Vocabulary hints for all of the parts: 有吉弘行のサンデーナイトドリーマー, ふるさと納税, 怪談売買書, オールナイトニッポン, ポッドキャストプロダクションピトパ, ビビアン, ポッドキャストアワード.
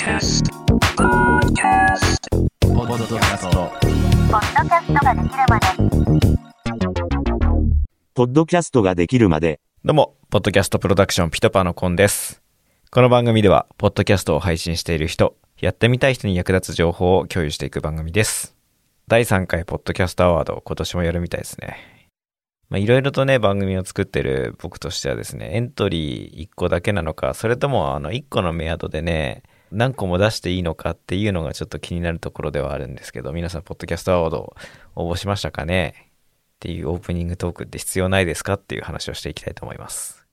ポッドキャストができるまで。どうも、ポッドキャストプロダクションピトパのコンです。この番組では、ポッドキャストを配信している人、やってみたい人に役立つ情報を共有していく番組です。第3回ポッドキャストアワード、今年もやるみたいですね。いろいろとね、番組を作ってる僕としてはですね、エントリー1個だけなのか、それとも1個の目安でね、何個も出していいのかっていうのがちょっと気になるところではあるんですけど、皆さんポッドキャストアワード応募しましたかねっていうオープニングトークって必要ないですかっていう話をしていきたいと思います。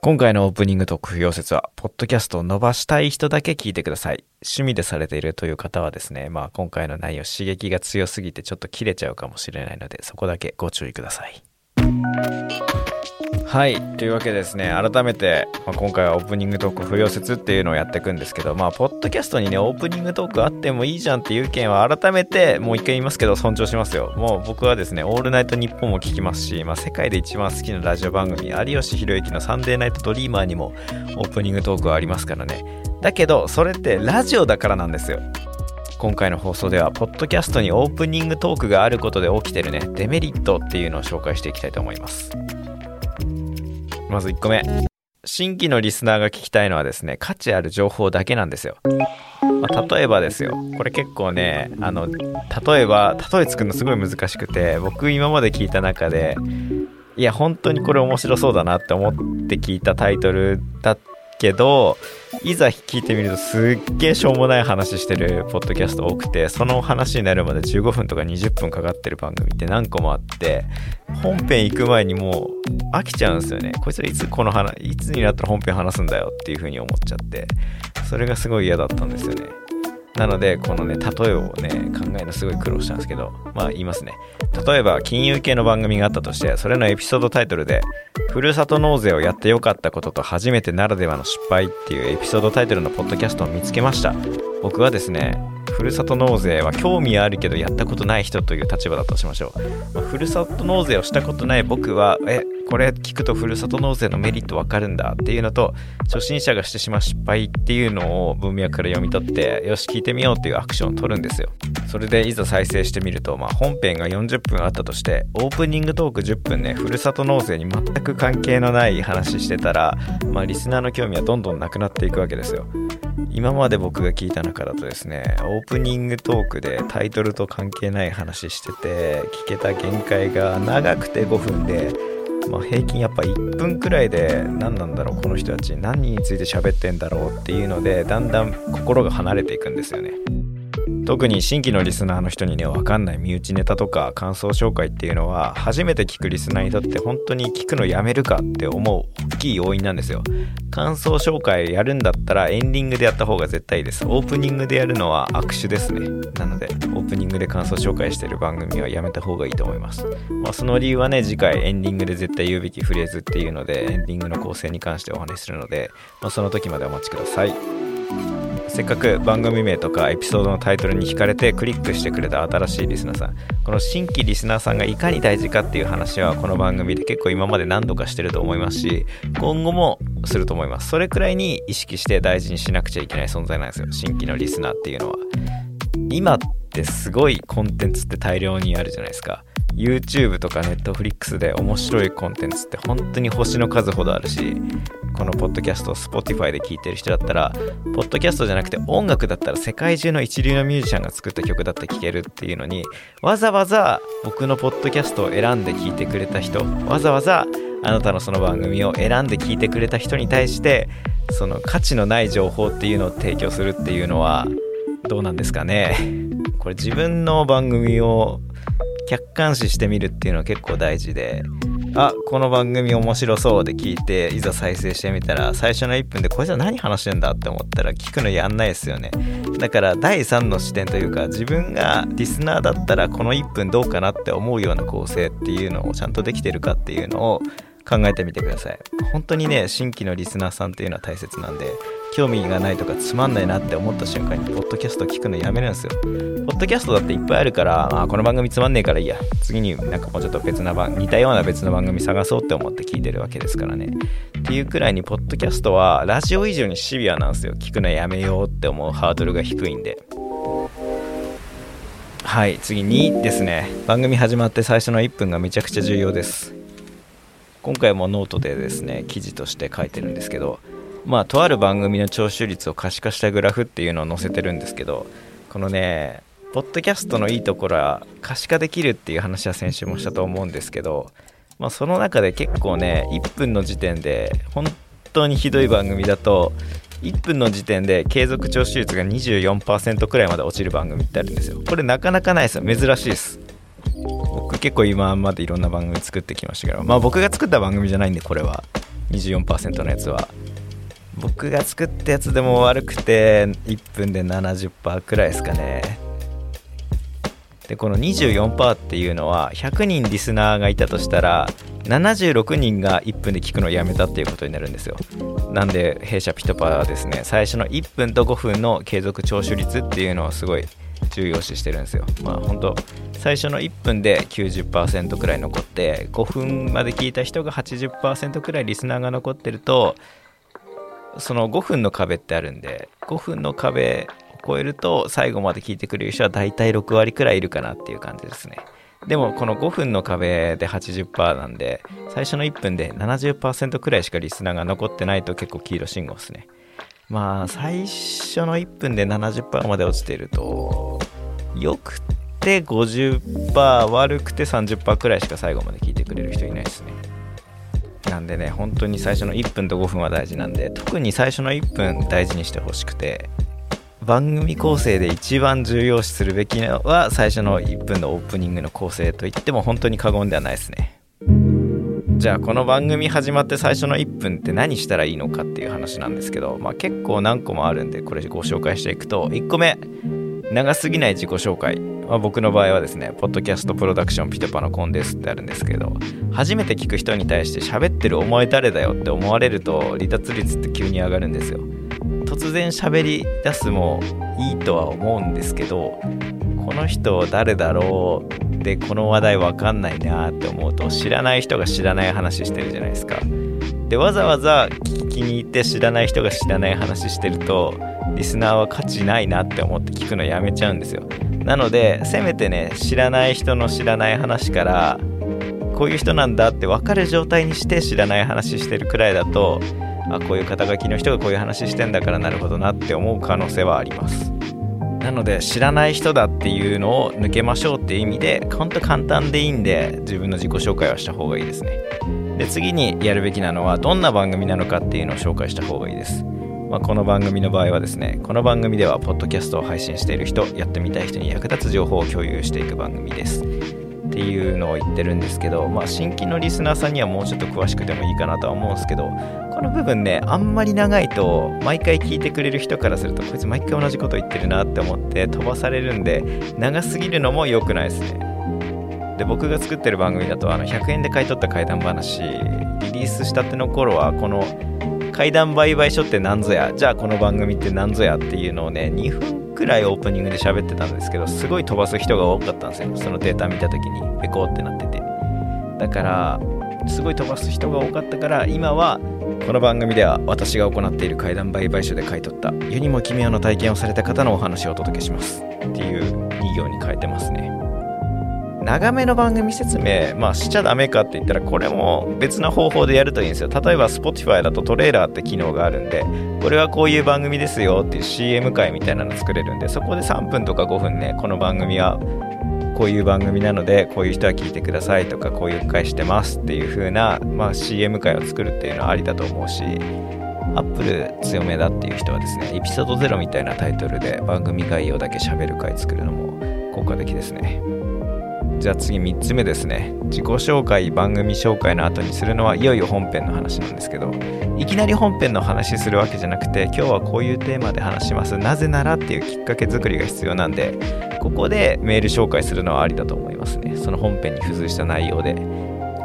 今回のオープニングトーク不要説は、ポッドキャストを伸ばしたい人だけ聞いてください。趣味でされているという方はですね、今回の内容刺激が強すぎてちょっと切れちゃうかもしれないので、そこだけご注意ください。はい、というわけでですね、改めて、今回はオープニングトーク不要説っていうのをやっていくんですけど、ポッドキャストにね、オープニングトークあってもいいじゃんっていう意見は改めて、もう一回言いますけど、尊重しますよ。もう僕はですね、オールナイトニッポンも聞きますし、世界で一番好きなラジオ番組、有吉弘行のサンデーナイトドリーマーにもオープニングトークはありますからね。だけど、それってラジオだからなんですよ。今回の放送では、ポッドキャストにオープニングトークがあることで起きてるね、デメリットっていうのを紹介していきたいと思います。まず1個目。新規のリスナーが聞きたいのはですね、価値ある情報だけなんですよ。例えばですよ。これ結構ね、例え作るのすごい難しくて、僕今まで聞いた中で、いや、本当にこれ面白そうだなって思って聞いたタイトルだったけど、いざ聞いてみるとすっげーしょうもない話してるポッドキャスト多くて、その話になるまで15分とか20分かかってる番組って何個もあって、本編行く前にもう飽きちゃうんですよね。こいつらいつになったら本編話すんだよっていう風に思っちゃって、それがすごい嫌だったんですよね。なのでこのね、例えをね考えるのすごい苦労したんですけど、言いますね。例えば金融系の番組があったとして、それのエピソードタイトルでふるさと納税をやってよかったことと初めてならではの失敗っていうエピソードタイトルのポッドキャストを見つけました。僕はですね、ふるさと納税は興味あるけどやったことない人という立場だとしましょう。ふるさと納税をしたことない僕は、これ聞くとふるさと納税のメリットわかるんだっていうのと、初心者がしてしまう失敗っていうのを文脈から読み取って、よし聞いてみようっていうアクションを取るんですよ。それでいざ再生してみると、本編が40分あったとして、オープニングトーク10分ね、ふるさと納税に全く関係のない話してたら、リスナーの興味はどんどんなくなっていくわけですよ。今まで僕が聞いた中だとですね、オープニングトークでタイトルと関係ない話してて、聞けた限界が長くて5分で、平均やっぱ1分くらいで、何なんだろうこの人たち、何について喋ってんだろうっていうので、だんだん心が離れていくんですよね。特に新規のリスナーの人にね、分かんない身内ネタとか感想紹介っていうのは、初めて聞くリスナーにとって本当に聞くのやめるかって思う大きい要因なんですよ。感想紹介やるんだったらエンディングでやった方が絶対いいです。オープニングでやるのは悪手ですね。なのでオープニングで感想紹介してる番組はやめた方がいいと思います。その理由はね、次回エンディングで絶対言うべきフレーズっていうので、エンディングの構成に関してお話しするので、その時までお待ちください。せっかく番組名とかエピソードのタイトルに惹かれてクリックしてくれた新しいリスナーさん、この新規リスナーさんがいかに大事かっていう話は、この番組で結構今まで何度かしてると思いますし、今後もすると思います。それくらいに意識して大事にしなくちゃいけない存在なんですよ、新規のリスナーっていうのは。今ってすごいコンテンツって大量にあるじゃないですか。YouTube とか Netflix で面白いコンテンツって本当に星の数ほどあるし、このポッドキャストを Spotify で聴いてる人だったら、ポッドキャストじゃなくて音楽だったら世界中の一流のミュージシャンが作った曲だって聴けるっていうのに、わざわざ僕のポッドキャストを選んで聴いてくれた人、わざわざあなたのその番組を選んで聴いてくれた人に対して、その価値のない情報っていうのを提供するっていうのはどうなんですかね。これ自分の番組を客観視してみるっていうのは結構大事で、この番組面白そうで聞いて、いざ再生してみたら最初の1分でこいつは何話してんだって思ったら聞くのやんないですよね。だから第3の視点というか、自分がリスナーだったらこの1分どうかなって思うような構成っていうのをちゃんとできてるかっていうのを考えてみてください。本当にね、新規のリスナーさんっていうのは大切なんで、興味がないとかつまんないなって思った瞬間にポッドキャスト聞くのやめるんですよ。ポッドキャストだっていっぱいあるから、あこの番組つまんねえからいいや、次になんかもうちょっと別な似たような別の番組探そうって思って聞いてるわけですからね。っていうくらいにポッドキャストはラジオ以上にシビアなんですよ。聞くのやめようって思うハードルが低いんで。はい、次2ですね。番組始まって最初の1分がめちゃくちゃ重要です。今回もノートでですね記事として書いてるんですけど、とある番組の聴取率を可視化したグラフっていうのを載せてるんですけど、このねポッドキャストのいいところは可視化できるっていう話は先週もしたと思うんですけど、その中で結構ね1分の時点で本当にひどい番組だと1分の時点で継続聴取率が 24% くらいまで落ちる番組ってあるんですよ。これなかなかないですよ。珍しいです。僕結構今までいろんな番組作ってきましたけど、僕が作った番組じゃないんで、これは 24% のやつは僕が作ったやつでも悪くて1分で 70% くらいですかね。でこの 24% っていうのは100人リスナーがいたとしたら76人が1分で聞くのをやめたっていうことになるんですよ。なんで弊社ピトパはですね最初の1分と5分の継続聴取率っていうのをすごい重要視してるんですよ。本当最初の1分で 90% くらい残って、5分まで聞いた人が 80% くらいリスナーが残ってると、その5分の壁ってあるんで、5分の壁を超えると最後まで聞いてくれる人はだいたい6割くらいいるかなっていう感じですね。でもこの5分の壁で 80% なんで、最初の1分で 70% くらいしかリスナーが残ってないと結構黄色信号ですね。最初の1分で 70% まで落ちてると、よくて 50%、 悪くて 30% くらいしか最後まで聞いてくれる人いないですね。なんでね本当に最初の1分と5分は大事なんで、特に最初の1分大事にしてほしくて、番組構成で一番重要視するべきのは最初の1分のオープニングの構成といっても本当に過言ではないですね。じゃあこの番組始まって最初の1分って何したらいいのかっていう話なんですけど、結構何個もあるんでこれご紹介していくと、1個目、長すぎない自己紹介。僕の場合はですねポッドキャストプロダクションピトパのコンですってあるんですけど、初めて聞く人に対して喋ってるお前誰だよって思われると離脱率って急に上がるんですよ。突然喋り出すもいいとは思うんですけど、この人誰だろうでこの話題わかんないなって思うと、知らない人が知らない話してるじゃないですか。でわざわざ聞きに行って知らない人が知らない話してるとリスナーは価値ないなって思って聞くのやめちゃうんですよ。なのでせめてね知らない人の知らない話から、こういう人なんだって分かる状態にして知らない話してるくらいだと、こういう肩書きの人がこういう話してんだからなるほどなって思う可能性はあります。なので知らない人だっていうのを抜けましょうっていう意味で、ほんと簡単でいいんで自分の自己紹介はした方がいいですね。で次にやるべきなのはどんな番組なのかっていうのを紹介した方がいいです。この番組の場合はですね、この番組ではポッドキャストを配信している人、やってみたい人に役立つ情報を共有していく番組ですっていうのを言ってるんですけど、新規のリスナーさんにはもうちょっと詳しくてもいいかなとは思うんですけど、この部分ねあんまり長いと毎回聞いてくれる人からすると、こいつ毎回同じこと言ってるなって思って飛ばされるんで、長すぎるのも良くないですね。で僕が作ってる番組だと100円で買い取った怪談話、リリースしたての頃はこの怪談売買書ってなんぞや、じゃあこの番組ってなんぞやっていうのをね2分くらいオープニングで喋ってたんですけど、すごい飛ばす人が多かったんですよ。そのデータ見た時にペコってなってて、だからすごい飛ばす人が多かったから、今はこの番組では私が行っている怪談売買書で買い取った世にも奇妙な体験をされた方のお話をお届けしますっていう2行に変えてますね。長めの番組説明、しちゃダメかって言ったら、これも別な方法でやるといいんですよ。例えば Spotify だとトレーラーって機能があるんで、これはこういう番組ですよっていう CM 回みたいなの作れるんで、そこで3分とか5分ね、この番組はこういう番組なのでこういう人は聞いてくださいとか、こういう回してますっていう風な、CM 回を作るっていうのはありだと思うし、 Apple 強めだっていう人はですねエピソード0みたいなタイトルで番組概要だけ喋る回作るのも効果的ですね。じゃあ次3つ目ですね。自己紹介、番組紹介の後にするのはいよいよ本編の話なんですけど、いきなり本編の話するわけじゃなくて、今日はこういうテーマで話します、なぜならっていうきっかけ作りが必要なんで、ここでメール紹介するのはありだと思いますね。その本編に付随した内容で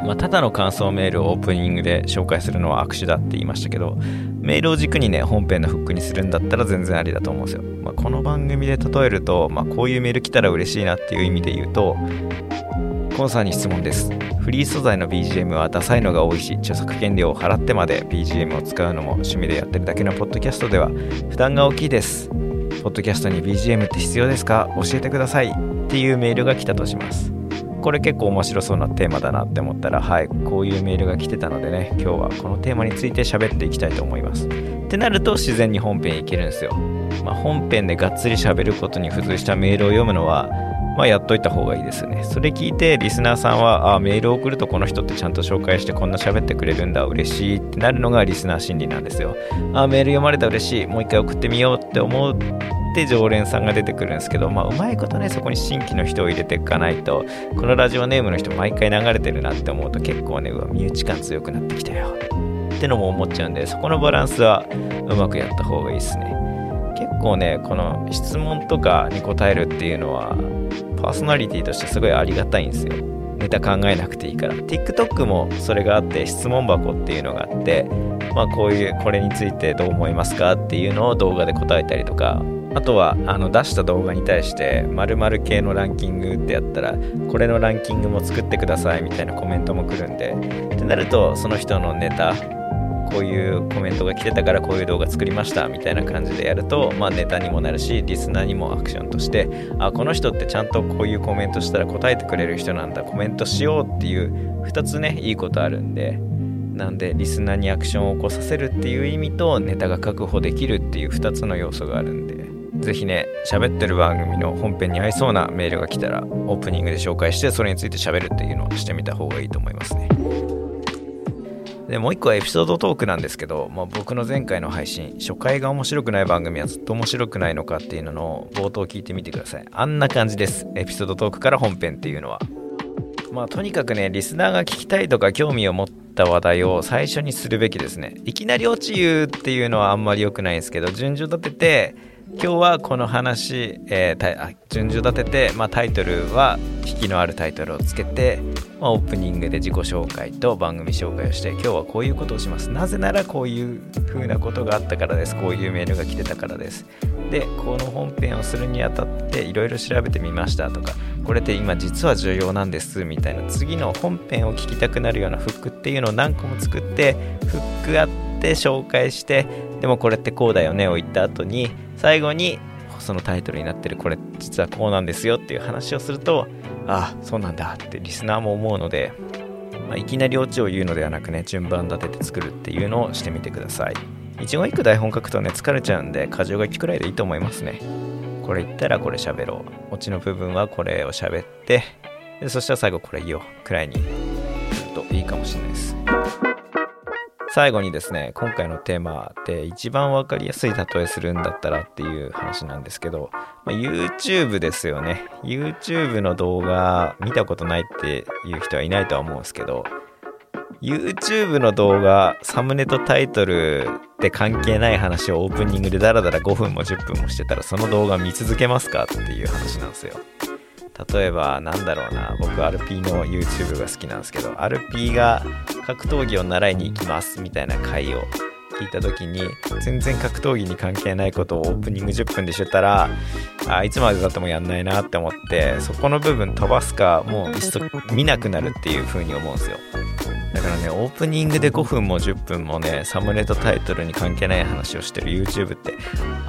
まあ、ただの感想メールをオープニングで紹介するのは悪手だって言いましたけど、メールを軸にね、本編のフックにするんだったら全然ありだと思うんですよ。まあ、この番組で例えると、まあ、こういうメール来たら嬉しいなっていう意味で言うと、コンさんに質問です。フリー素材の BGM はダサいのが多いし、著作権料を払ってまで BGM を使うのも趣味でやってるだけのポッドキャストでは負担が大きいです。ポッドキャストに BGM って必要ですか？教えてくださいっていうメールが来たとします。これ結構面白そうなテーマだなって思ったら、はい、こういうメールが来てたのでね、今日はこのテーマについて喋っていきたいと思いますってなると、自然に本編いけるんですよ。まあ、本編でがっつり喋ることに付随したメールを読むのは、まあ、やっといた方がいいですね。それ聞いてリスナーさんは、あ、メールを送るとこの人ってちゃんと紹介してこんな喋ってくれるんだ、嬉しいってなるのがリスナー心理なんですよ。あ、メール読まれた嬉しい、もう一回送ってみようって思って常連さんが出てくるんですけど、まあ、うまいことね、そこに新規の人を入れていかないと、このラジオネームの人毎回流れてるなって思うと結構ね、うわ、身内感強くなってきたよってのも思っちゃうんで、そこのバランスはうまくやった方がいいですね。結構ね、この質問とかに答えるっていうのはパーソナリティとしてすごいありがたいんですよ。ネタ考えなくていいから。 TikTok もそれがあって、質問箱っていうのがあって、まあ、こういうこれについてどう思いますかっていうのを動画で答えたりとか、あとは出した動画に対して〇〇系のランキングってやったら、これのランキングも作ってくださいみたいなコメントも来るんで、ってなるとその人のネタ、こういうコメントが来てたからこういう動画作りましたみたいな感じでやると、まあ、ネタにもなるし、リスナーにもアクションとして、あ、この人ってちゃんとこういうコメントしたら答えてくれる人なんだ、コメントしようっていう2つね、いいことあるんで、なんでリスナーにアクションを起こさせるっていう意味と、ネタが確保できるっていう2つの要素があるんで、ぜひね、喋ってる番組の本編に合いそうなメールが来たらオープニングで紹介して、それについて喋るっていうのをしてみた方がいいと思いますね。でもう一個はエピソードトークなんですけど、まあ、僕の前回の配信、初回が面白くない番組はずっと面白くないのかっていうのを冒頭聞いてみてください。あんな感じです。エピソードトークから本編っていうのは、まあ、とにかくね、リスナーが聞きたいとか興味を持った話題を最初にするべきですね。いきなり落ち言うっていうのはあんまり良くないんですけど、順序立てて、今日はこの話、順序立てて、まあ、タイトルは引きのあるタイトルをつけて、まあ、オープニングで自己紹介と番組紹介をして、今日はこういうことをします、なぜならこういう風なことがあったからです、こういうメールが来てたからです、でこの本編をするにあたっていろいろ調べてみましたとか、これって今実は重要なんですみたいな、次の本編を聞きたくなるようなフックっていうのを何個も作って、フックあって紹介して、でもこれってこうだよねを言った後に、最後にそのタイトルになってるこれ実はこうなんですよっていう話をすると、ああそうなんだってリスナーも思うので、まあ、いきなりオチを言うのではなくね、順番立てて作るっていうのをしてみてください。一言一句台本書くとね、疲れちゃうんで、箇条書きくらいでいいと思いますね。これ言ったらこれ喋ろう、オチの部分はこれを喋って、でそしたら最後これ言おうくらいにするといいかもしれないです。最後にですね、今回のテーマで一番わかりやすい例えするんだったらっていう話なんですけど、まあ、YouTube ですよね。YouTube の動画見たことないっていう人はいないとは思うんですけど、YouTube の動画、サムネとタイトルで関係ない話をオープニングでダラダラ5分も10分もしてたら、その動画見続けますかっていう話なんですよ。例えばなんだろうな、僕 RP の YouTube が好きなんですけど、 RP が格闘技を習いに行きますみたいな回を聞いた時に、全然格闘技に関係ないことをオープニング10分でしてたら、あ、いつまでだってもやんないなって思って、そこの部分飛ばすか、もういっそ見なくなるっていう風に思うんですよ。だからね、オープニングで5分も10分もね、サムネとタイトルに関係ない話をしてる YouTube って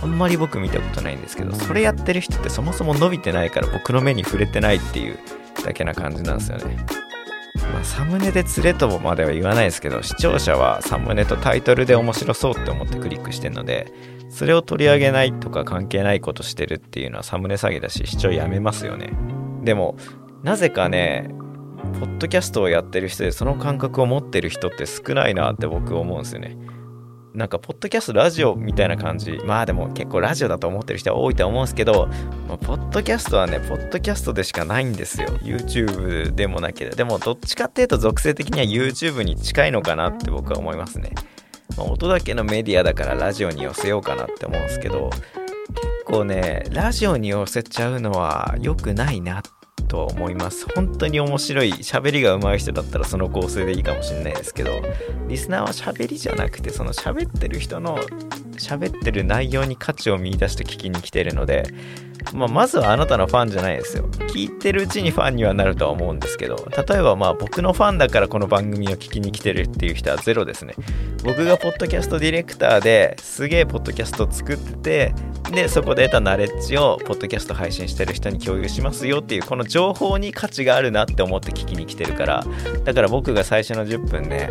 あんまり僕見たことないんですけど、それやってる人ってそもそも伸びてないから、僕の目に触れてないっていうだけな感じなんですよね。まあ、サムネで釣れとまでは言わないですけど、視聴者はサムネとタイトルで面白そうって思ってクリックしてるので、それを取り上げないとか関係ないことしてるっていうのはサムネ詐欺だし、視聴やめますよね。でもなぜかね、ポッドキャストをやってる人でその感覚を持ってる人って少ないなって僕思うんですよね。なんかポッドキャスト、ラジオみたいな感じ、まあでも結構ラジオだと思ってる人は多いと思うんですけど、まあ、ポッドキャストはね、ポッドキャストでしかないんですよ。 YouTube でもなければ、でもどっちかっていうと属性的には YouTube に近いのかなって僕は思いますね。まあ、音だけのメディアだからラジオに寄せようかなって思うんですけど、結構ね、ラジオに寄せちゃうのは良くないなってと思います。本当に面白い喋りが上手い人だったらその構成でいいかもしれないですけど、リスナーは喋りじゃなくてその喋ってる人の喋ってる内容に価値を見出して聞きに来てるので、まずはあなたのファンじゃないですよ。聞いてるうちにファンにはなるとは思うんですけど、例えば僕のファンだからこの番組を聞きに来てるっていう人はゼロですね。僕がポッドキャストディレクターですげえポッドキャスト作ってて、でそこで得たナレッジをポッドキャスト配信してる人に共有しますよっていう、この情報に価値があるなって思って聞きに来てるから。だから僕が最初の10分ね、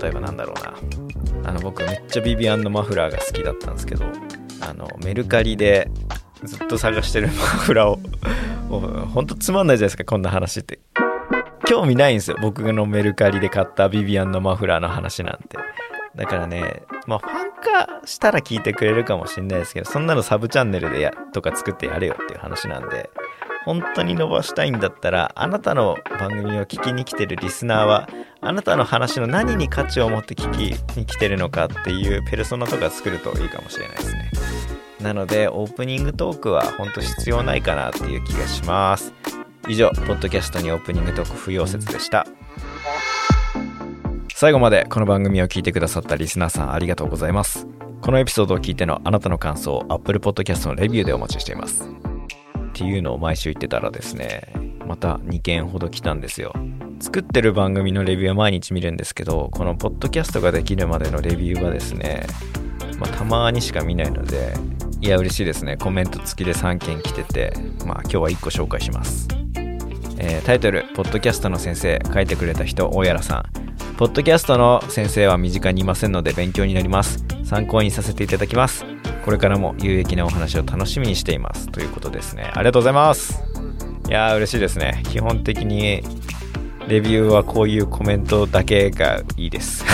例えばなんだろうな、僕めっちゃビビアンのマフラーが好きだったんですけど、メルカリでずっと探してるマフラーをほんとつまんないじゃないですか、こんな話って。興味ないんですよ、僕のメルカリで買ったビビアンのマフラーの話なんて。だからね、ファン化したら聞いてくれるかもしれないですけど、そんなのサブチャンネルでとか作ってやれよっていう話なんで、本当に伸ばしたいんだったら、あなたの番組を聞きに来てるリスナーはあなたの話の何に価値を持って聞きに来てるのかっていうペルソナとか作るといいかもしれないですね。なのでオープニングトークは本当必要ないかなっていう気がします。以上、ポッドキャストにオープニングトーク不要説でした。最後までこの番組を聞いてくださったリスナーさん、ありがとうございます。このエピソードを聞いてのあなたの感想を Apple Podcast のレビューでお待ちしていますっていうのを毎週言ってたらですね、また2件ほど来たんですよ。作ってる番組のレビューは毎日見るんですけど、このポッドキャストができるまでのレビューはですね、たまにしか見ないので、いや嬉しいですね。コメント付きで3件来てて、今日は1個紹介します。タイトル、ポッドキャストの先生、書いてくれた人大原さん。ポッドキャストの先生は身近にいませんので勉強になります。参考にさせていただきます。これからも有益なお話を楽しみにしています、ということですね。ありがとうございます。いや嬉しいですね。基本的にレビューはこういうコメントだけがいいです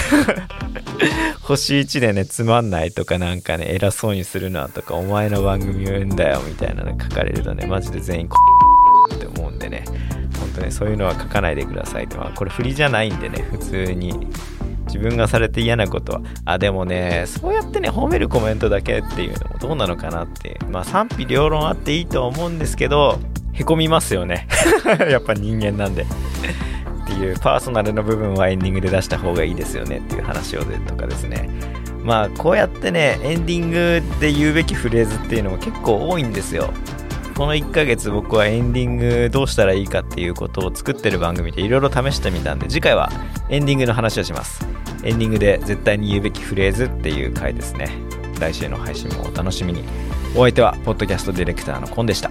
星1でね、つまんないとかなんかね、偉そうにするなとか、お前の番組を言うんだよみたいなの書かれるとね、マジで全員って思うんでね、本当ね、そういうのは書かないでくださいと。これ振りじゃないんでね、普通に自分がされて嫌なことは、でもね、そうやってね、褒めるコメントだけっていうのもどうなのかなって、賛否両論あっていいとは思うんですけど、へこみますよねやっぱ人間なんでっていう、パーソナルの部分はエンディングで出した方がいいですよねっていう話をでとかですね、こうやってね、エンディングで言うべきフレーズっていうのも結構多いんですよ。この1ヶ月僕はエンディングどうしたらいいかっていうことを作ってる番組でいろいろ試してみたんで、次回はエンディングの話をします。エンディングで絶対に言うべきフレーズっていう回ですね。来週の配信もお楽しみに。お相手はポッドキャストディレクターのコンでした。